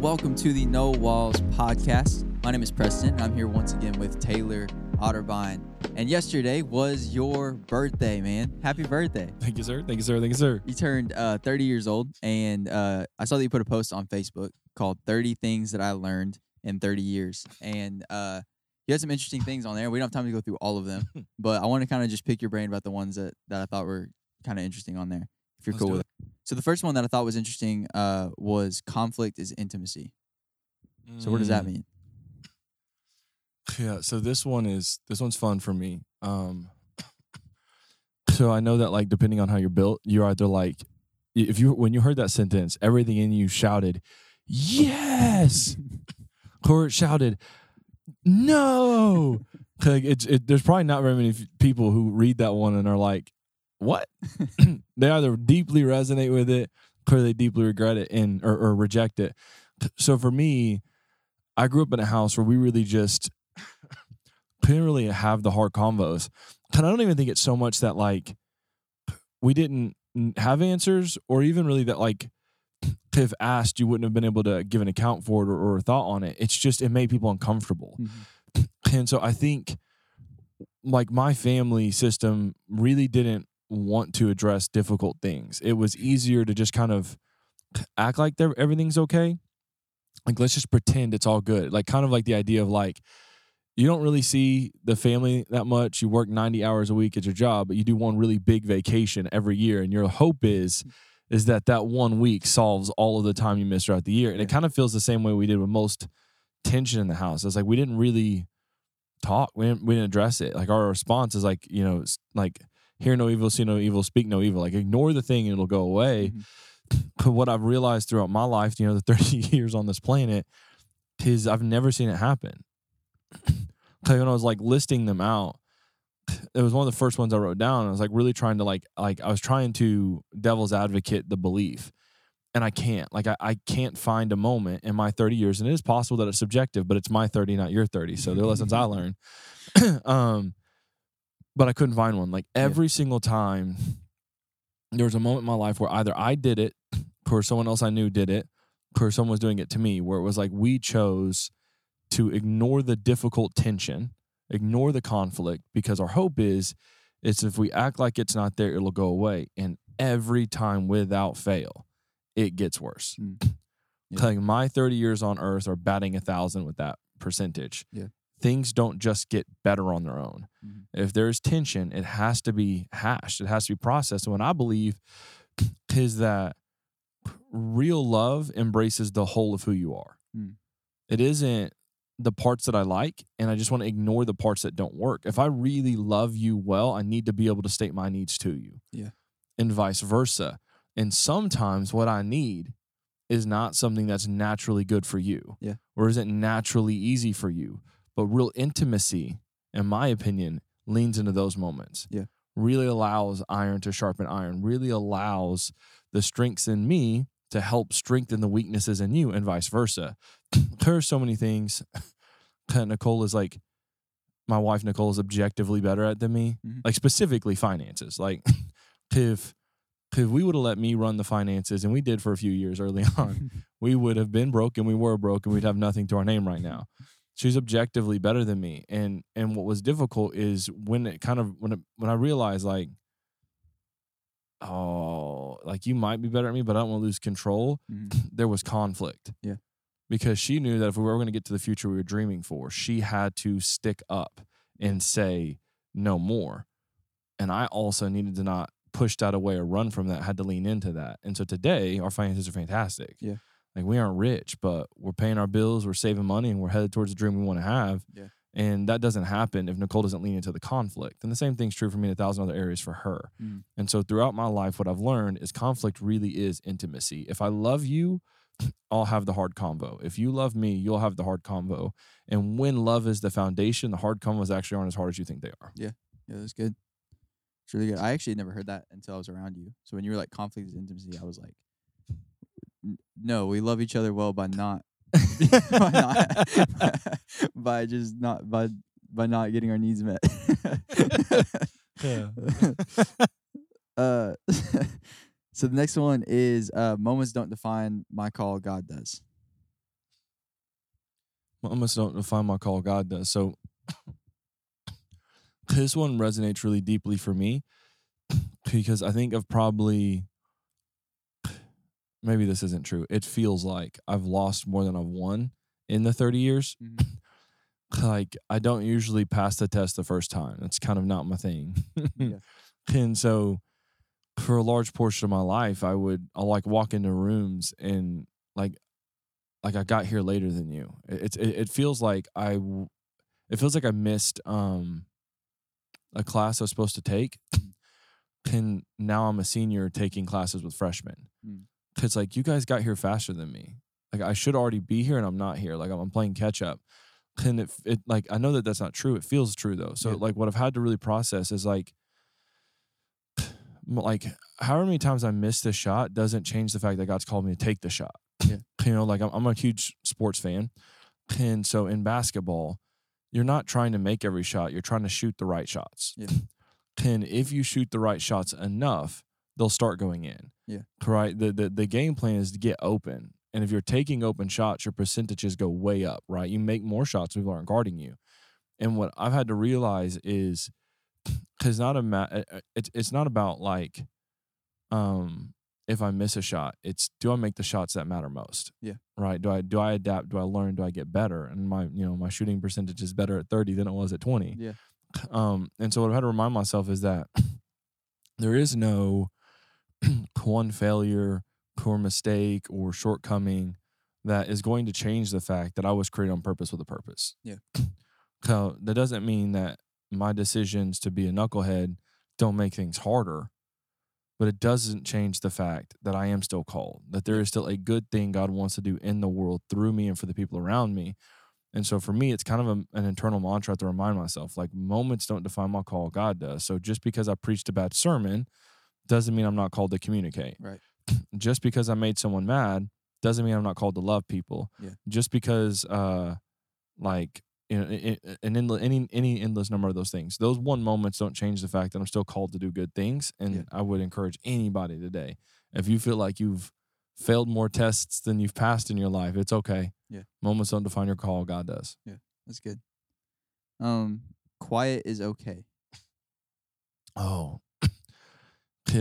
and welcome to the No Walls podcast. My name is Preston, and I'm here once again with Taylor Otterbein. And yesterday was your birthday, man. Happy birthday. Thank you, sir. Thank you, sir. Thank you, sir. You turned 30 years old, and I saw that you put a post on Facebook called 30 Things That I Learned in 30 Years. And you had some interesting things on there. We don't have time to go through all of them, but I want to kind of just pick your brain about the ones that I thought were kind of interesting on there, if you're cool with it. So the first one that I thought was interesting was conflict is intimacy. So what does that mean? Yeah, so this one's fun for me. So I know that, like, depending on how you're built, you're either like, when you heard that sentence, everything in you shouted, yes, or it shouted, no. Like, there's probably not very many people who read that one and are like, what? They either deeply resonate with it or they deeply regret it or reject it. So for me, I grew up in a house where we really just couldn't really have the hard convos. And I don't even think it's so much that, like, we didn't have answers, or even really that, like, if asked, you wouldn't have been able to give an account for it or a thought on it. It's just, it made people uncomfortable. Mm-hmm. And so I think, like, my family system really didn't want to address difficult things. It was easier to just kind of act like everything's okay. Like, let's just pretend it's all good. Like, kind of like the idea of, like, you don't really see the family that much. You work 90 hours a week at your job, but you do one really big vacation every year. And your hope is that 1 week solves all of the time you miss throughout the year. And it kind of feels the same way we did with most tension in the house. It's like, we didn't really talk. We didn't address it. Like, our response is like, you know, it's like, hear no evil, see no evil, speak no evil. Like, ignore the thing and it'll go away. But what I've realized throughout my life, you know, the 30 years on this planet, is I've never seen it happen. Like, when I was, like, listing them out, it was one of the first ones I wrote down. I was, like, really trying to, like I was trying to devil's advocate the belief. And I can't. Like, I can't find a moment in my 30 years. And it is possible that it's subjective, but it's my 30, not your 30. So there are lessons I learned. But I couldn't find one. Like, every single time there was a moment in my life where either I did it, or someone else I knew did it, or someone was doing it to me, where it was like, we chose to ignore the difficult tension, ignore the conflict, because our hope is if we act like it's not there, it'll go away. And every time, without fail, it gets worse. Mm. Yeah. Like, my 30 years on earth are batting 1,000 with that percentage. Yeah. Things don't just get better on their own. Mm-hmm. If there's tension, it has to be hashed. It has to be processed. And what I believe is that real love embraces the whole of who you are. Mm. It isn't the parts that I like, and I just want to ignore the parts that don't work. If I really love you well, I need to be able to state my needs to you. Yeah. And vice versa. And sometimes what I need is not something that's naturally good for you. Yeah. Or isn't naturally easy for you. But real intimacy, in my opinion, leans into those moments. Yeah. Really allows iron to sharpen iron. Really allows the strengths in me to help strengthen the weaknesses in you, and vice versa. There are so many things that Nicole is like, my wife Nicole is objectively better at than me. Mm-hmm. Like, specifically finances. Like, if we would have let me run the finances, and we did for a few years early on, we would have been broke, and we were broke, and we'd have nothing to our name right now. She's objectively better than me. And what was difficult is when I realized, like, oh, like, you might be better at me, but I don't want to lose control. Mm-hmm. There was conflict. Yeah. Because she knew that if we were going to get to the future we were dreaming for, she had to stick up and say no more. And I also needed to not push that away or run from that, had to lean into that. And so today our finances are fantastic. Yeah. Like, we aren't rich, but we're paying our bills, we're saving money, and we're headed towards the dream we want to have. Yeah. And that doesn't happen if Nicole doesn't lean into the conflict. And the same thing's true for me in 1,000 other areas for her. Mm. And so throughout my life, what I've learned is conflict really is intimacy. If I love you, I'll have the hard convo. If you love me, you'll have the hard convo. And when love is the foundation, the hard convos actually aren't as hard as you think they are. Yeah. Yeah, that's good. It's really good. I actually never heard that until I was around you. So when you were like, conflict is intimacy, I was like, no, we love each other well by not getting our needs met. So the next one is moments don't define my call, God does. I almost don't define my call. God does. So this one resonates really deeply for me because I think I've probably, maybe this isn't true. It feels like I've lost more than I've won in the 30 years. Mm-hmm. Like, I don't usually pass the test the first time. That's kind of not my thing. Yeah. And so for a large portion of my life, I like walk into rooms and like I got here later than you. It feels like I missed a class I was supposed to take. And now I'm a senior taking classes with freshmen. Mm. It's like, you guys got here faster than me. Like, I should already be here and I'm not here. Like, I'm playing catch up. And it like, I know that that's not true. It feels true though. So yeah. Like what I've had to really process is like however many times I miss this shot doesn't change the fact that God's called me to take the shot. Yeah. You know, like I'm a huge sports fan. And so in basketball, you're not trying to make every shot. You're trying to shoot the right shots. Yeah. And if you shoot the right shots enough, they'll start going in. Yeah. Right. The game plan is to get open. And if you're taking open shots, your percentages go way up, right? You make more shots when people aren't guarding you. And what I've had to realize is, it's not about like, if I miss a shot, it's do I make the shots that matter most? Yeah. Right? Do I adapt? Do I learn? Do I get better? And my shooting percentage is better at 30 than it was at 20. Yeah. And so what I've had to remind myself is that there is no one failure or mistake or shortcoming that is going to change the fact that I was created on purpose with a purpose. Yeah. So that doesn't mean that my decisions to be a knucklehead don't make things harder, but it doesn't change the fact that I am still called, that there is still a good thing God wants to do in the world through me and for the people around me. And so for me, it's kind of an internal mantra to remind myself, like, moments don't define my call, God does. So just because I preached a bad sermon doesn't mean I'm not called to communicate. Right. Just because I made someone mad doesn't mean I'm not called to love people. Yeah. Just because, any endless number of those things, those one moments don't change the fact that I'm still called to do good things. And yeah. I would encourage anybody today, if you feel like you've failed more tests than you've passed in your life, it's okay. Yeah. Moments don't define your call. God does. Yeah, that's good. Quiet is okay. Oh, yeah.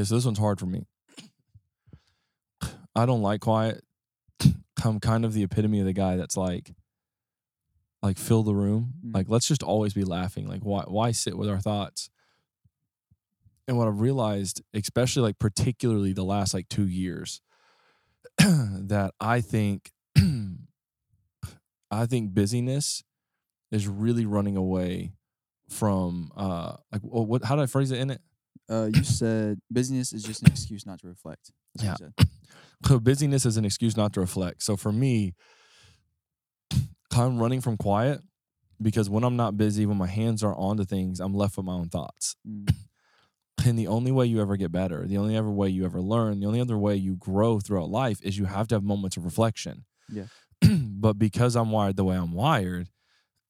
So this one's hard for me. I don't like quiet. I'm kind of the epitome of the guy that's like fill the room. Mm-hmm. Like, let's just always be laughing. Like, why sit with our thoughts? And what I've realized, especially like particularly the last like 2 years, that I think busyness is really running away from how did I phrase it in it? You said busyness is just an excuse not to reflect. Yeah. So busyness is an excuse not to reflect. So for me, I'm running from quiet because when I'm not busy, when my hands are onto things, I'm left with my own thoughts. Mm. And the only way you ever get better, the only other way you ever learn, the only other way you grow throughout life is you have to have moments of reflection. Yeah. But because I'm wired the way I'm wired,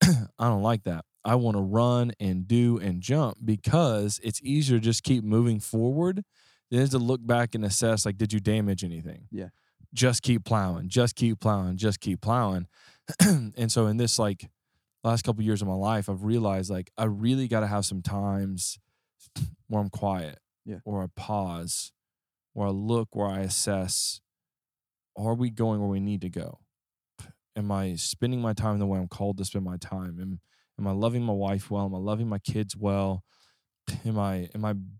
I don't like that. I want to run and do and jump because it's easier to just keep moving forward than to look back and assess, like, did you damage anything? Yeah. Just keep plowing, just keep plowing, just keep plowing. And so in this, like, last couple of years of my life, I've realized, like, I really got to have some times where I'm quiet, yeah, or I pause, where I look, where I assess, are we going where we need to go? Am I spending my time the way I'm called to spend my time? Am I loving my wife well? Am I loving my kids well? Am I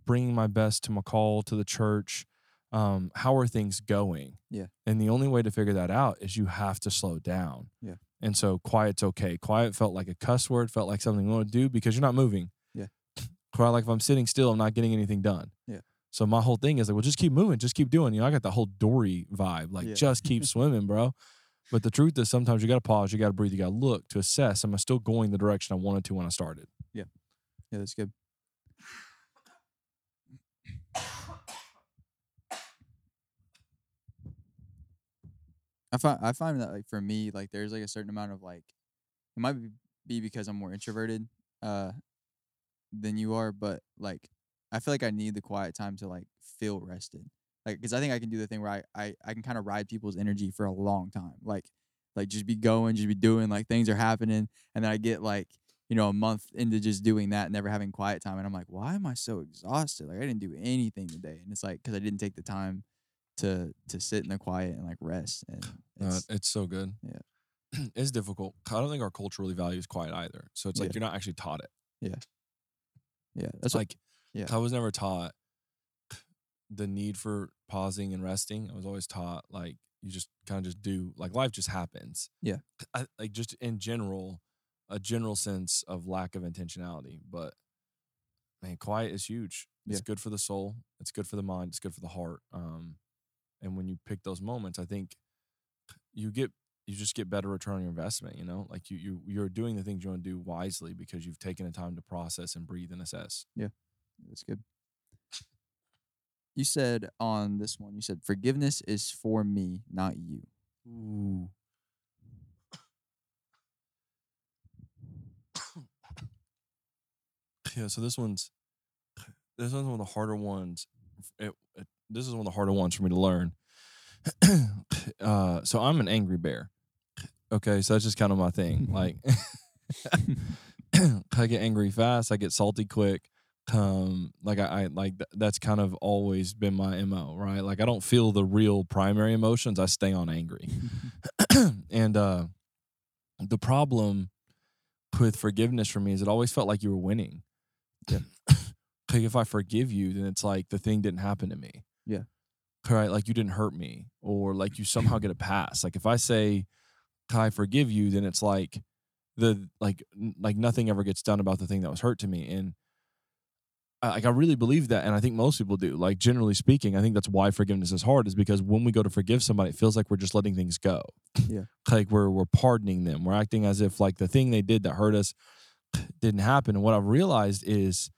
bringing my best to my call, to the church? How are things going? Yeah. And the only way to figure that out is you have to slow down. Yeah. And so quiet's okay. Quiet felt like a cuss word, felt like something you want to do because you're not moving. Yeah. Quiet, like if I'm sitting still, I'm not getting anything done. Yeah. So my whole thing is like, well, just keep moving, just keep doing. You know, I got the whole Dory vibe, like, yeah, just keep swimming, bro. But the truth is sometimes you got to pause, you got to breathe, you got to look to assess, am I still going the direction I wanted to when I started? Yeah. Yeah, that's good. I find that, like, for me, like, there's like a certain amount of, like, it might be because I'm more introverted than you are, but like I feel like I need the quiet time to like feel rested. Like, because I think I can do the thing where I can kind of ride people's energy for a long time. Like, like just be going, just be doing, like things are happening. And then I get like, you know, a month into just doing that, never having quiet time. And I'm like, why am I so exhausted? Like I didn't do anything today. And it's like, cause I didn't take the time to sit in the quiet and like rest. And it's so good. Yeah. It's difficult. I don't think our culture really values quiet either. So it's like, you're not actually taught it. Yeah. Yeah. That's like, I was never taught the need for pausing and resting. I was always taught like, you just kind of just do, like life just happens. Yeah. Like just in general, a general sense of lack of intentionality. But man, quiet is huge. It's good for the soul. It's good for the mind. It's good for the heart. And when you pick those moments, I think you just get better return on your investment, you know? Like you're doing the things you want to do wisely because you've taken the time to process and breathe and assess. Yeah. That's good. You said on this one, you said, forgiveness is for me, not you. Ooh. Yeah, so this one's one of the harder ones. This is one of the harder ones for me to learn. So I'm an angry bear. Okay, so that's just kind of my thing. Like, I get angry fast. I get salty quick. That's kind of always been my MO, right? Like I don't feel the real primary emotions. I stay on angry. And the problem with forgiveness for me is it always felt like you were winning. Yeah. Like if I forgive you, then it's like the thing didn't happen to me. Yeah. Right? Like you didn't hurt me, or like you somehow get a pass. Like if I say I forgive you, then it's like nothing ever gets done about the thing that was hurt to me. And like I really believe that, and I think most people do. Like generally speaking, I think that's why forgiveness is hard, is because when we go to forgive somebody, it feels like we're just letting things go. Yeah. Like we're pardoning them. We're acting as if like the thing they did that hurt us didn't happen. And what I've realized is,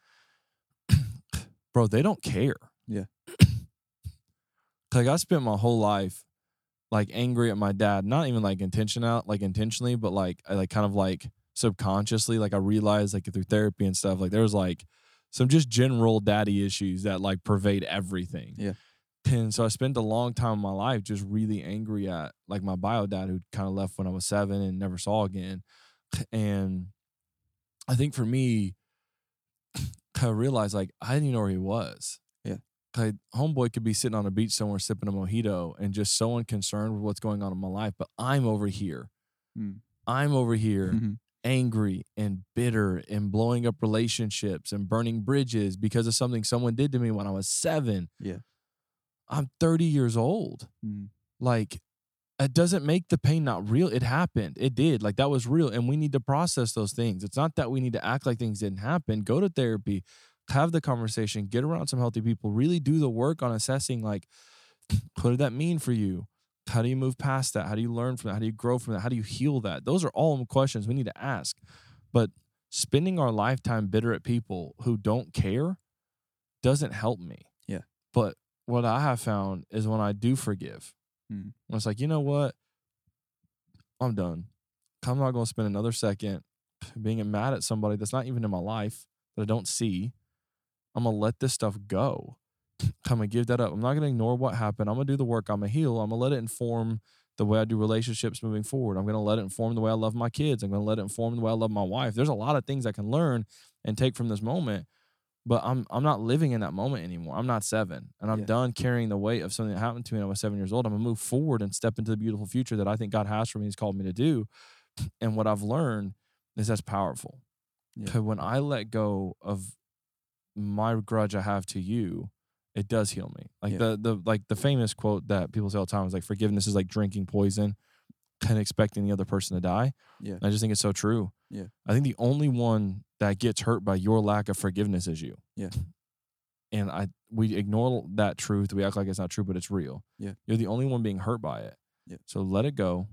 bro, they don't care. Yeah. Like I spent my whole life like angry at my dad, not even like intentionally, but like I like kind of like subconsciously. Like I realized like through therapy and stuff, like there was like some just general daddy issues that like pervade everything. Yeah. And so I spent a long time in my life just really angry at like my bio dad, who kind of left when I was 7 and never saw again. And I think for me, I realized like I didn't even know where he was. Yeah. Like homeboy could be sitting on a beach somewhere sipping a mojito and just so unconcerned with what's going on in my life. But I'm over here. I'm over here. Mm-hmm. Angry and bitter and blowing up relationships and burning bridges because of something someone did to me when I was 7. Yeah. I'm 30 years old. Mm. Like, it doesn't make the pain not real. It happened. It did. Like, that was real. And we need to process those things. It's not that we need to act like things didn't happen. Go to therapy, have the conversation, get around some healthy people, really do the work on assessing, like, what did that mean for you? How do you move past that? How do you learn from that? How do you grow from that? How do you heal that? Those are all questions we need to ask. But spending our lifetime bitter at people who don't care doesn't help me. Yeah. But what I have found is when I do forgive, when it's like, you know what? I'm done. I'm not going to spend another second being mad at somebody that's not even in my life, that I don't see. I'm going to let this stuff go. I'm going to give that up. I'm not going to ignore what happened. I'm going to do the work. I'm going to heal. I'm going to let it inform the way I do relationships moving forward. I'm going to let it inform the way I love my kids. I'm going to let it inform the way I love my wife. There's a lot of things I can learn and take from this moment, but I'm not living in that moment anymore. I'm not 7, and I'm done carrying the weight of something that happened to me when I was 7 years old. I'm going to move forward and step into the beautiful future that I think God has for me. He's called me to do. And what I've learned is that's powerful. Yeah. When I let go of my grudge I have to you, it does heal me. Like the famous quote that people say all the time is like, forgiveness is like drinking poison and expecting the other person to die. Yeah. And I just think it's so true. Yeah. I think the only one that gets hurt by your lack of forgiveness is you. Yeah. And we ignore that truth. We act like it's not true, but it's real. Yeah. You're the only one being hurt by it. Yeah. So let it go.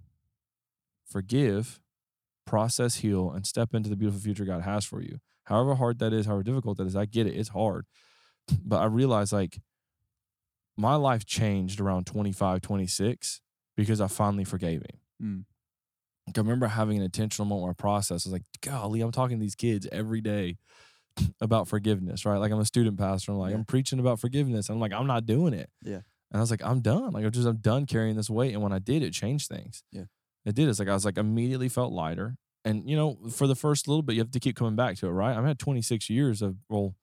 Forgive, process, heal, and step into the beautiful future God has for you. However hard that is, however difficult that is, I get it. It's hard. But I realized like my life changed around 25, 26 because I finally forgave him. Like I remember having an intentional moment where I processed. I was like, golly, I'm talking to these kids every day about forgiveness, right? Like I'm a student pastor. I'm like, I'm preaching about forgiveness. I'm like, I'm not doing it. Yeah. And I was like, I'm done. Like I'm done carrying this weight. And when I did, it changed things. Yeah. It did. It's like I was like immediately felt lighter. And, you know, for the first little bit, you have to keep coming back to it, right? I've had 26 years of, well,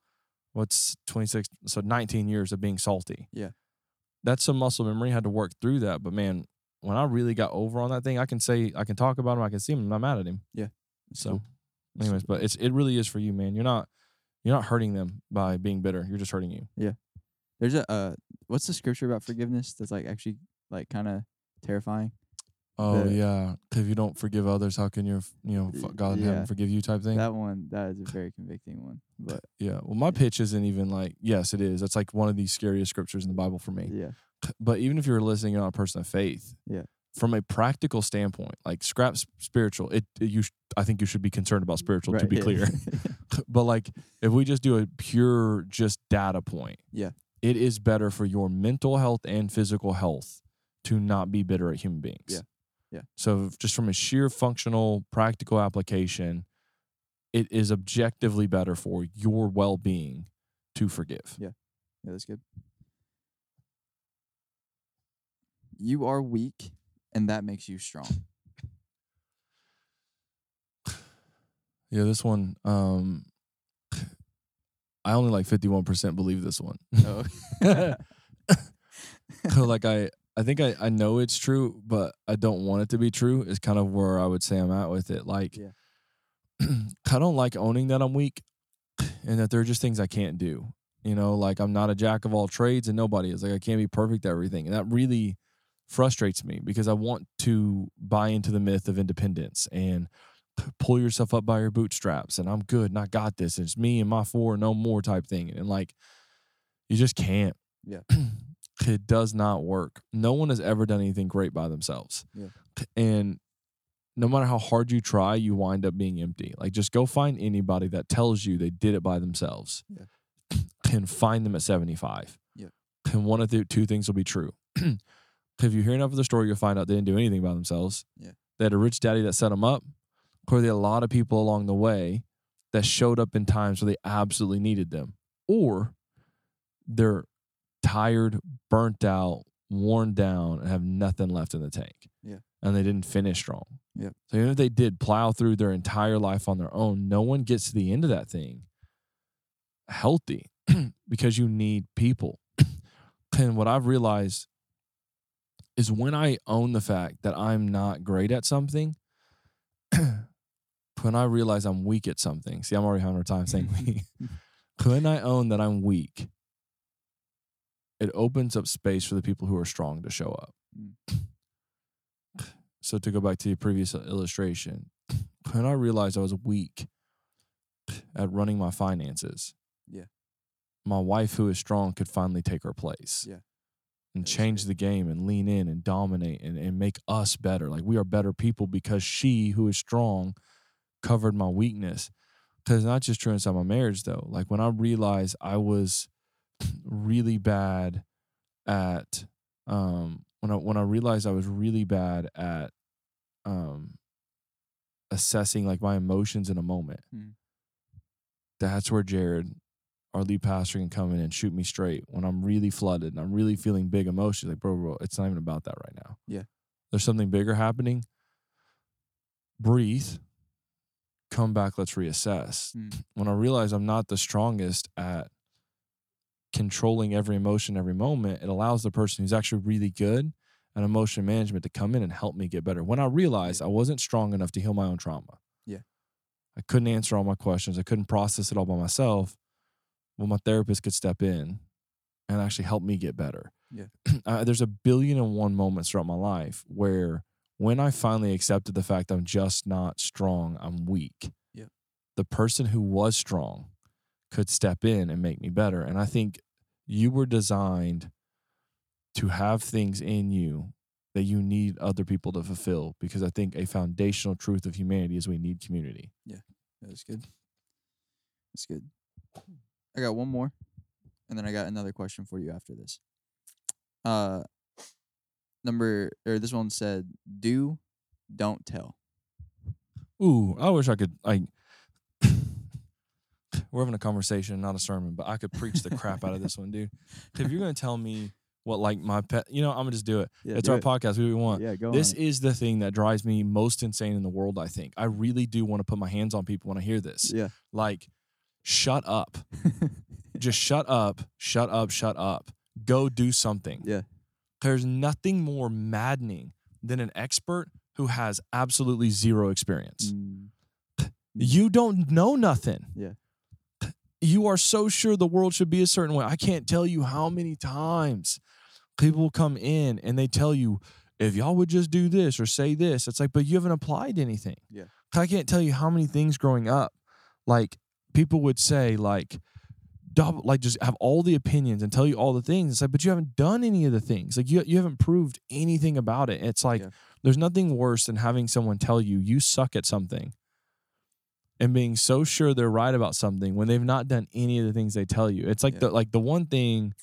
what's 26? So 19 years of being salty. Yeah. That's some muscle memory. I had to work through that. But, man, when I really got over on that thing, I can say, I can talk about him. I can see him. I'm not mad at him. Yeah. So anyways, but it really is for you, man. You're not hurting them by being bitter. You're just hurting you. Yeah. There's a, what's the scripture about forgiveness that's like actually like kind of terrifying? Oh, yeah. If you don't forgive others, how can God in heaven forgive you type thing? That one, that is a very convicting one. But yeah. Well, my pitch isn't even like, yes, it is. That's like one of the scariest scriptures in the Bible for me. Yeah. But even if you're listening, you're not a person of faith. Yeah. From a practical standpoint, like scrap spiritual, I think you should be concerned about spiritual, right, to be clear. But like if we just do a pure just data point, yeah, it is better for your mental health and physical health to not be bitter at human beings. Yeah. Yeah. So just from a sheer functional, practical application, it is objectively better for your well-being to forgive. Yeah. Yeah, that's good. You are weak, and that makes you strong. Yeah, this one, I only like 51% believe this one. Oh. Like I think I know it's true, but I don't want it to be true is kind of where I would say I'm at with it. Like, yeah. I don't like owning that I'm weak and that there are just things I can't do. You know, like I'm not a jack of all trades and nobody is. Like I can't be perfect at everything. And that really frustrates me because I want to buy into the myth of independence and pull yourself up by your bootstraps and I'm good and I got this. It's me and my four, no more type thing. And like, you just can't. Yeah. It does not work. No one has ever done anything great by themselves. Yeah. And no matter how hard you try, you wind up being empty. Like, just go find anybody that tells you they did it by themselves. Yeah. And find them at 75. Yeah. And one of the two things will be true. If you hear enough of the story, you'll find out they didn't do anything by themselves. Yeah. They had a rich daddy that set them up. Clearly, a lot of people along the way that showed up in times where they absolutely needed them. Or they're tired, burnt out, worn down, and have nothing left in the tank. Yeah. And they didn't finish strong. Yeah. So even if they did plow through their entire life on their own, no one gets to the end of that thing healthy because you need people. And what I've realized is when I own the fact that I'm not great at something, when I realize I'm weak at something, see, I'm already having a hard time saying weak. When I own that I'm weak, it opens up space for the people who are strong to show up. So to go back to the previous illustration, when I realized I was weak at running my finances, yeah, my wife who is strong could finally take her place, yeah, and change the game and lean in and dominate and make us better. Like we are better people because she who is strong covered my weakness. Because it's not just true inside my marriage though. Like when I realized I was really bad at when I realized I was really bad at assessing like my emotions in a moment. That's where Jared, our lead pastor, can come in and shoot me straight when I'm really flooded and I'm really feeling big emotions. Like bro, it's not even about that right now. Yeah, there's something bigger happening. Breathe, come back, let's reassess. When I realized I'm not the strongest at controlling every emotion, every moment, it allows the person who's actually really good at emotion management to come in and help me get better. When I realized I wasn't strong enough to heal my own trauma. Yeah. I couldn't answer all my questions. I couldn't process it all by myself. Well, my therapist could step in and actually help me get better. Yeah. There's a billion and one moments throughout my life where when I finally accepted the fact I'm just not strong, I'm weak. Yeah. The person who was strong could step in and make me better. And I think you were designed to have things in you that you need other people to fulfill, because I think a foundational truth of humanity is we need community. Yeah, that's good. That's good. I got one more, and then I got another question for you after this. This one said, do, don't tell. Ooh, I wish I could, we're having a conversation, not a sermon, but I could preach the crap out of this one, dude. If you're going to tell me what like my pet, you know, I'm gonna just do it. Yeah, it's our podcast. We want. Yeah, go on. This is the thing that drives me most insane in the world. I think I really do want to put my hands on people when I hear this. Yeah, like shut up, just shut up, shut up, shut up. Go do something. Yeah, there's nothing more maddening than an expert who has absolutely zero experience. Mm. You don't know nothing. Yeah. You are so sure the world should be a certain way. I can't tell you how many times people will come in and they tell you, if y'all would just do this or say this, it's like, but you haven't applied anything. Yeah. I can't tell you how many things growing up, like people would say, like just have all the opinions and tell you all the things. It's like, but you haven't done any of the things. Like you haven't proved anything about it. It's like, yeah. There's nothing worse than having someone tell you, you suck at something. And being so sure they're right about something when they've not done any of the things they tell you. It's like the one thing,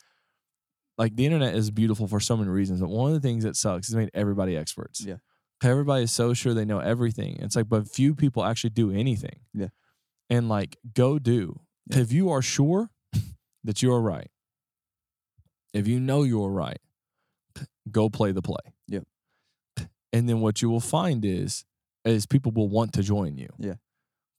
like the internet is beautiful for so many reasons, but one of the things that sucks is made everybody experts. Yeah, everybody is so sure they know everything. It's like, but few people actually do anything. Yeah, and like go do. Yeah. If you are sure that you are right, if you know you are right, go play the play. Yeah, and then what you will find is people will want to join you. Yeah.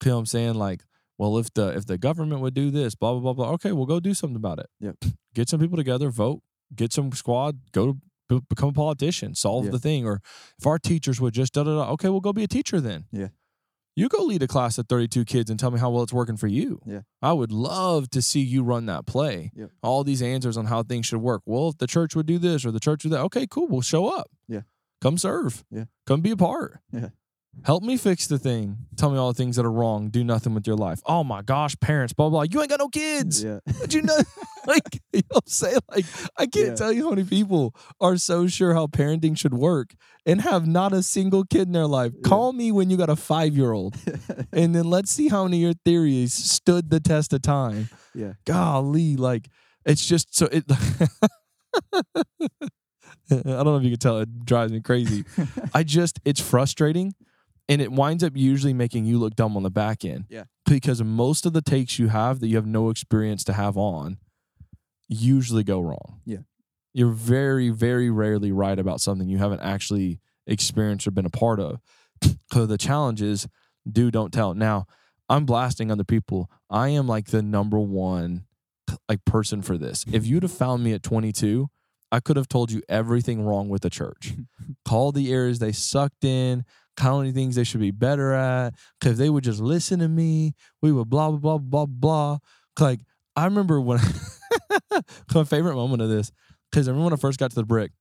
You know what I'm saying? Like, well, if the government would do this, blah, blah, blah, blah. Okay, we'll go do something about it. Yep. Get some people together, vote, get some squad, go to become a politician, solve the thing. Or if our teachers would just da-da-da, okay, we'll go be a teacher then. Yeah. You go lead a class of 32 kids and tell me how well it's working for you. Yeah. I would love to see you run that play. Yep. All these answers on how things should work. Well, if the church would do this or the church would do that, okay, cool, we'll show up. Yeah. Come serve. Yeah. Come be a part. Yeah. Help me fix the thing. Tell me all the things that are wrong. Do nothing with your life. Oh my gosh, parents, blah, blah, blah. You ain't got no kids. Yeah. But you know, like, you know what I'm saying? Like, I can't tell you how many people are so sure how parenting should work and have not a single kid in their life. Yeah. Call me when you got a 5-year-old and then let's see how many of your theories stood the test of time. Yeah. Golly, like, it's just so it. I don't know if you can tell. It drives me crazy. It's frustrating. And it winds up usually making you look dumb on the back end. Yeah. Because most of the takes you have that you have no experience to have on usually go wrong. Yeah. You're very, very rarely right about something you haven't actually experienced or been a part of. So the challenge is do, don't tell. Now, I'm blasting other people. I am like the number one like person for this. If you'd have found me at 22, I could have told you everything wrong with the church. Call the areas they sucked in. How many things they should be better at. If they would just listen to me, we would blah, blah, blah, blah, blah. Like, I remember when, my favorite moment of this, because I remember when I first got to the Brick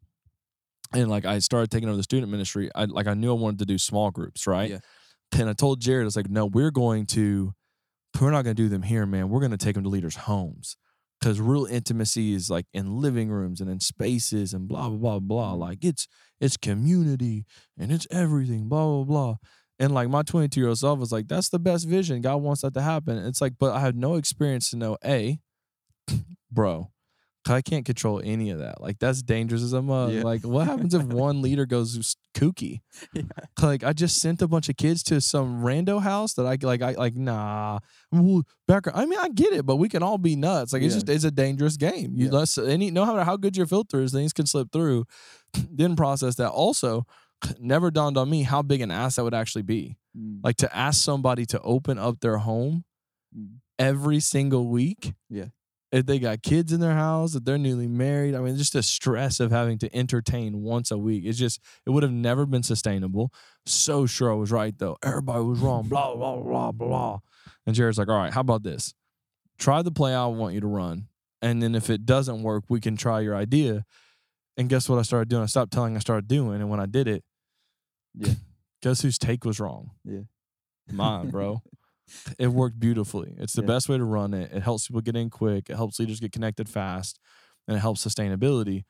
and like I started taking over the student ministry, I knew I wanted to do small groups, right? Yeah. And I told Jared, I was like, no, we're not going to do them here, man. We're going to take them to leaders' homes because real intimacy is like in living rooms and in spaces and blah, blah, blah, blah. Like it's community and it's everything, blah, blah, blah. And like my 22-year-old self was like, that's the best vision. God wants that to happen. And it's like, but I had no experience to know, A, bro, I can't control any of that. Like that's dangerous as a mug. Yeah. Like what happens if one leader goes kooky? Yeah. Like I just sent a bunch of kids to some rando house that nah. Background. I mean, I get it, but we can all be nuts. Like it's a dangerous game. You no matter how good your filter is, things can slip through. Didn't process that. Also, never dawned on me how big an ass that would actually be. Mm. Like to ask somebody to open up their home every single week. Yeah. If they got kids in their house, if they're newly married, I mean, just the stress of having to entertain once a week. It's just, it would have never been sustainable. So sure I was right, though. Everybody was wrong, blah, blah, blah, blah. And Jared's like, all right, how about this? Try the play I want you to run. And then if it doesn't work, we can try your idea. And guess what I started doing? I stopped telling, I started doing. And when I did it, guess whose take was wrong? Yeah. Mine, bro. It worked beautifully. It's the best way to run it. It helps people get in quick. It helps leaders get connected fast. And it helps sustainability.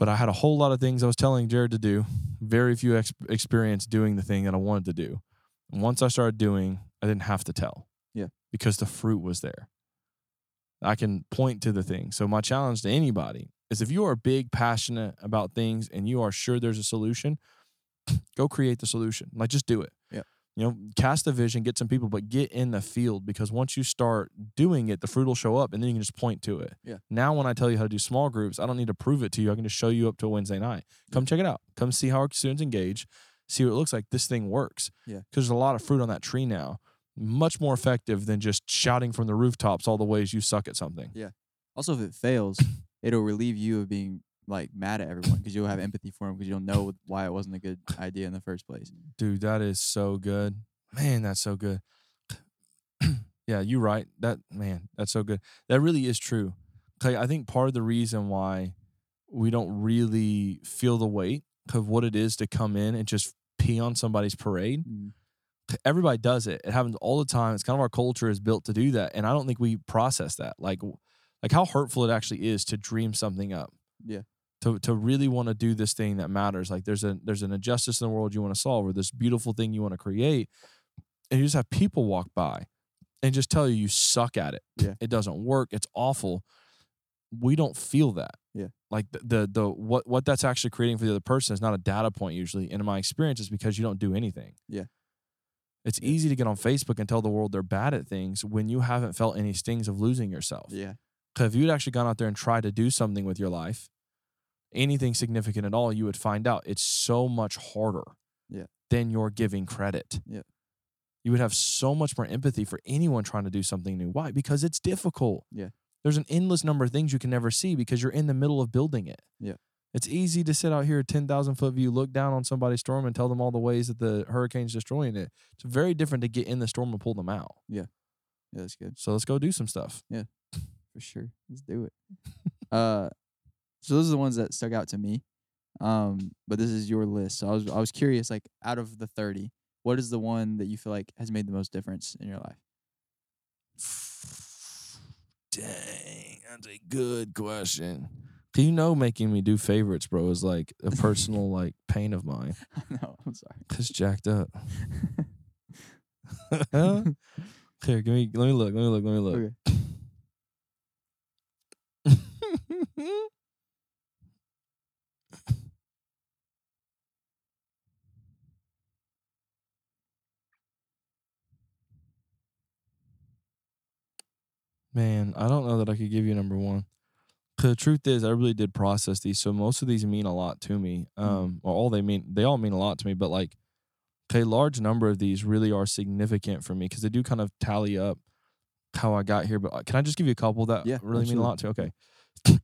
But I had a whole lot of things I was telling Jared to do. Very few experience doing the thing that I wanted to do. And once I started doing, I didn't have to tell. Yeah. Because the fruit was there. I can point to the thing. So my challenge to anybody is if you are big, passionate about things and you are sure there's a solution, go create the solution. Like just do it. Yeah. You know, cast a vision, get some people, but get in the field, because once you start doing it, the fruit will show up, and then you can just point to it. Yeah. Now, when I tell you how to do small groups, I don't need to prove it to you. I can just show you up to a Wednesday night. Come check it out. Come see how our students engage. See what it looks like. This thing works. Yeah. Because there's a lot of fruit on that tree now. Much more effective than just shouting from the rooftops all the ways you suck at something. Yeah. Also, if it fails, it'll relieve you of being like mad at everyone, because you'll have empathy for them, because you'll know why it wasn't a good idea in the first place. Dude, that is so good. Man, that's so good. Yeah, you're right. That's so good. That really is true. Okay, I think part of the reason why we don't really feel the weight of what it is to come in and just pee on somebody's parade. Mm. Everybody does it. It happens all the time. It's kind of our culture is built to do that. And I don't think we process that. Like how hurtful it actually is to dream something up. Yeah. To really want to do this thing that matters. Like there's an injustice in the world you want to solve, or this beautiful thing you want to create. And you just have people walk by and just tell you, you suck at it. Yeah. It doesn't work. It's awful. We don't feel that. Yeah. Like the what that's actually creating for the other person is not a data point usually. And in my experience, it's because you don't do anything. Yeah. It's easy to get on Facebook and tell the world they're bad at things when you haven't felt any stings of losing yourself. Yeah. Because if you'd actually gone out there and tried to do something with your life, anything significant at all, you would find out it's so much harder than you're giving credit. Yeah. You would have so much more empathy for anyone trying to do something new. Why? Because it's difficult. Yeah. There's an endless number of things you can never see because you're in the middle of building it. Yeah. It's easy to sit out here at 10,000 foot view, look down on somebody's storm and tell them all the ways that the hurricane's destroying it. It's very different to get in the storm and pull them out. Yeah. Yeah, that's good. So let's go do some stuff. Yeah. For sure. Let's do it. So those are the ones that stuck out to me. But this is your list. So I was curious, like, out of the 30, what is the one that you feel like has made the most difference in your life? Dang, that's a good question. You know, making me do favorites, bro, is like a personal like pain of mine. No, I'm sorry. It's jacked up. Here, let me look. Okay. Man, I don't know that I could give you number one. The truth is, I really did process these, so most of these mean a lot to me. They all mean a lot to me, but like a large number of these really are significant for me because they do kind of tally up how I got here. But can I just give you a couple that really absolutely. Mean a lot to you? Okay.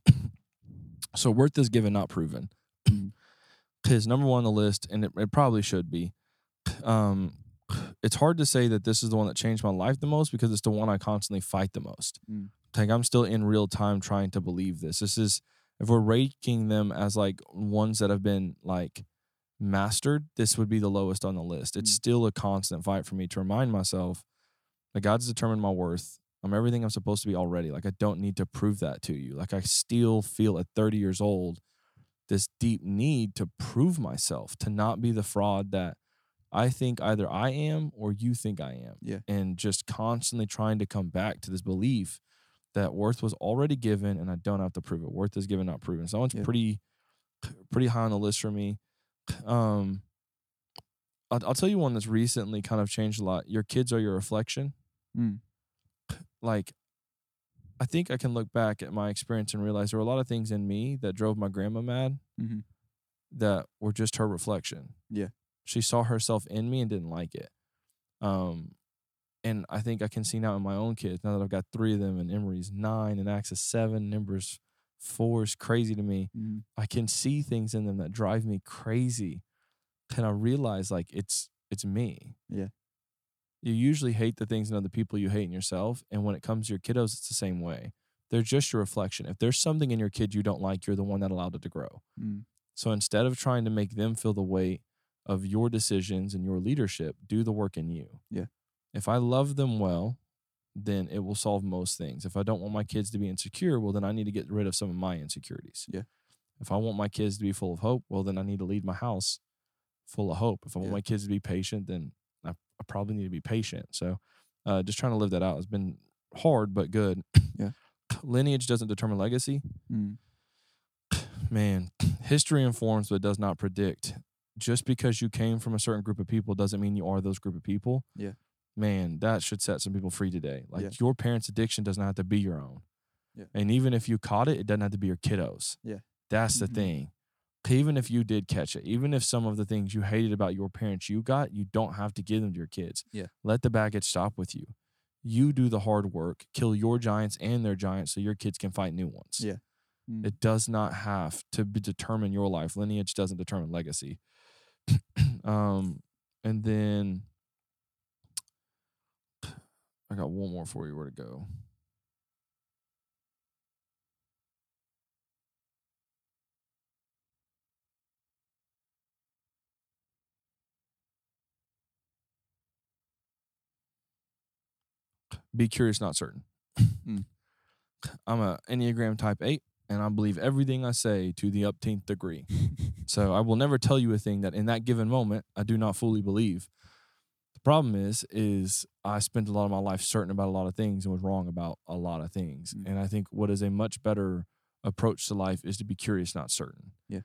So worth is given, not proven. Because number one on the list, and it probably should be. It's hard to say that this is the one that changed my life the most because it's the one I constantly fight the most. Mm. Like I'm still in real time trying to believe this. This is, if we're ranking them as like ones that have been like mastered, this would be the lowest on the list. It's still a constant fight for me to remind myself that God's determined my worth. I'm everything I'm supposed to be already. Like I don't need to prove that to you. Like I still feel at 30 years old, this deep need to prove myself, to not be the fraud that I think either I am or you think I am. Yeah. And just constantly trying to come back to this belief that worth was already given and I don't have to prove it. Worth is given, not proven. So that one's pretty high on the list for me. I'll tell you one that's recently kind of changed a lot. Your kids are your reflection. Mm. Like, I think I can look back at my experience and realize there were a lot of things in me that drove my grandma mad that were just her reflection. Yeah. She saw herself in me and didn't like it. And I think I can see now in my own kids, now that I've got three of them, and Emery's 9 and Axe is 7, Ember's 4 is crazy to me. Mm. I can see things in them that drive me crazy. And I realize like it's me. Yeah. You usually hate the things in other people you hate in yourself. And when it comes to your kiddos, it's the same way. They're just your reflection. If there's something in your kid you don't like, you're the one that allowed it to grow. Mm. So instead of trying to make them feel the weight of your decisions and your leadership, do the work in you. Yeah. If I love them well, then it will solve most things. If I don't want my kids to be insecure, well, then I need to get rid of some of my insecurities. Yeah. If I want my kids to be full of hope, well, then I need to leave my house full of hope. If I want my kids to be patient, then I probably need to be patient. So just trying to live that out has been hard, but good. Yeah. Lineage doesn't determine legacy. Mm. Man, history informs, but does not predict. just because you came from a certain group of people doesn't mean you are those group of people. Yeah. Man, that should set some people free today. Like, your parents' addiction does not have to be your own. Yeah. And even if you caught it, it doesn't have to be your kiddos. Yeah. That's the thing. Even if you did catch it, even if some of the things you hated about your parents you got, you don't have to give them to your kids. Yeah. Let the baggage stop with you. You do the hard work, kill your giants and their giants so your kids can fight new ones. Yeah. Mm. It does not have to determine your life. Lineage doesn't determine legacy. And then I got one more for you. Where to go? Be curious, not certain. I'm an Enneagram type 8, and I believe everything I say to the upteenth degree. So I will never tell you a thing that in that given moment I do not fully believe. The problem is I spent a lot of my life certain about a lot of things and was wrong about a lot of things. And I think what is a much better approach to life is to be curious, not certain. Yeah.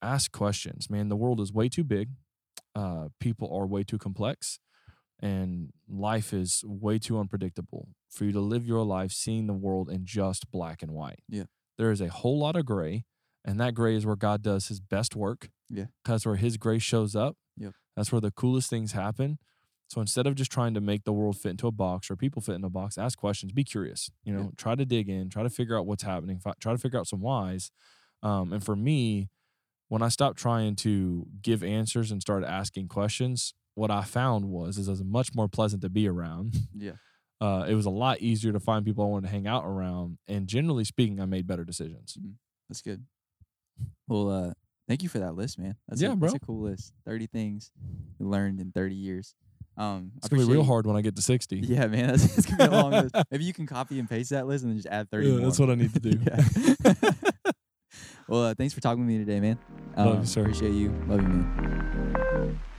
Ask questions. Man, the world is way too big. People are way too complex. And life is way too unpredictable for you to live your life seeing the world in just black and white. Yeah. There is a whole lot of gray, and that gray is where God does his best work. Yeah. That's where his grace shows up. Yep. That's where the coolest things happen. So instead of just trying to make the world fit into a box or people fit in a box, ask questions, be curious, you know, try to dig in, try to figure out what's happening, try to figure out some whys. And for me, when I stopped trying to give answers and started asking questions, what I found was it was much more pleasant to be around. Yeah. It was a lot easier to find people I wanted to hang out around. And generally speaking, I made better decisions. Mm-hmm. That's good. Well, thank you for that list, man. That's a cool list. 30 things you learned in 30 years. It's going to be real hard when I get to 60. Yeah, man. That's going to be a long list. Maybe you can copy and paste that list and then just add 30 more. That's what I need to do. Well, thanks for talking with me today, man. Love you, sir. Appreciate you. Love you, man.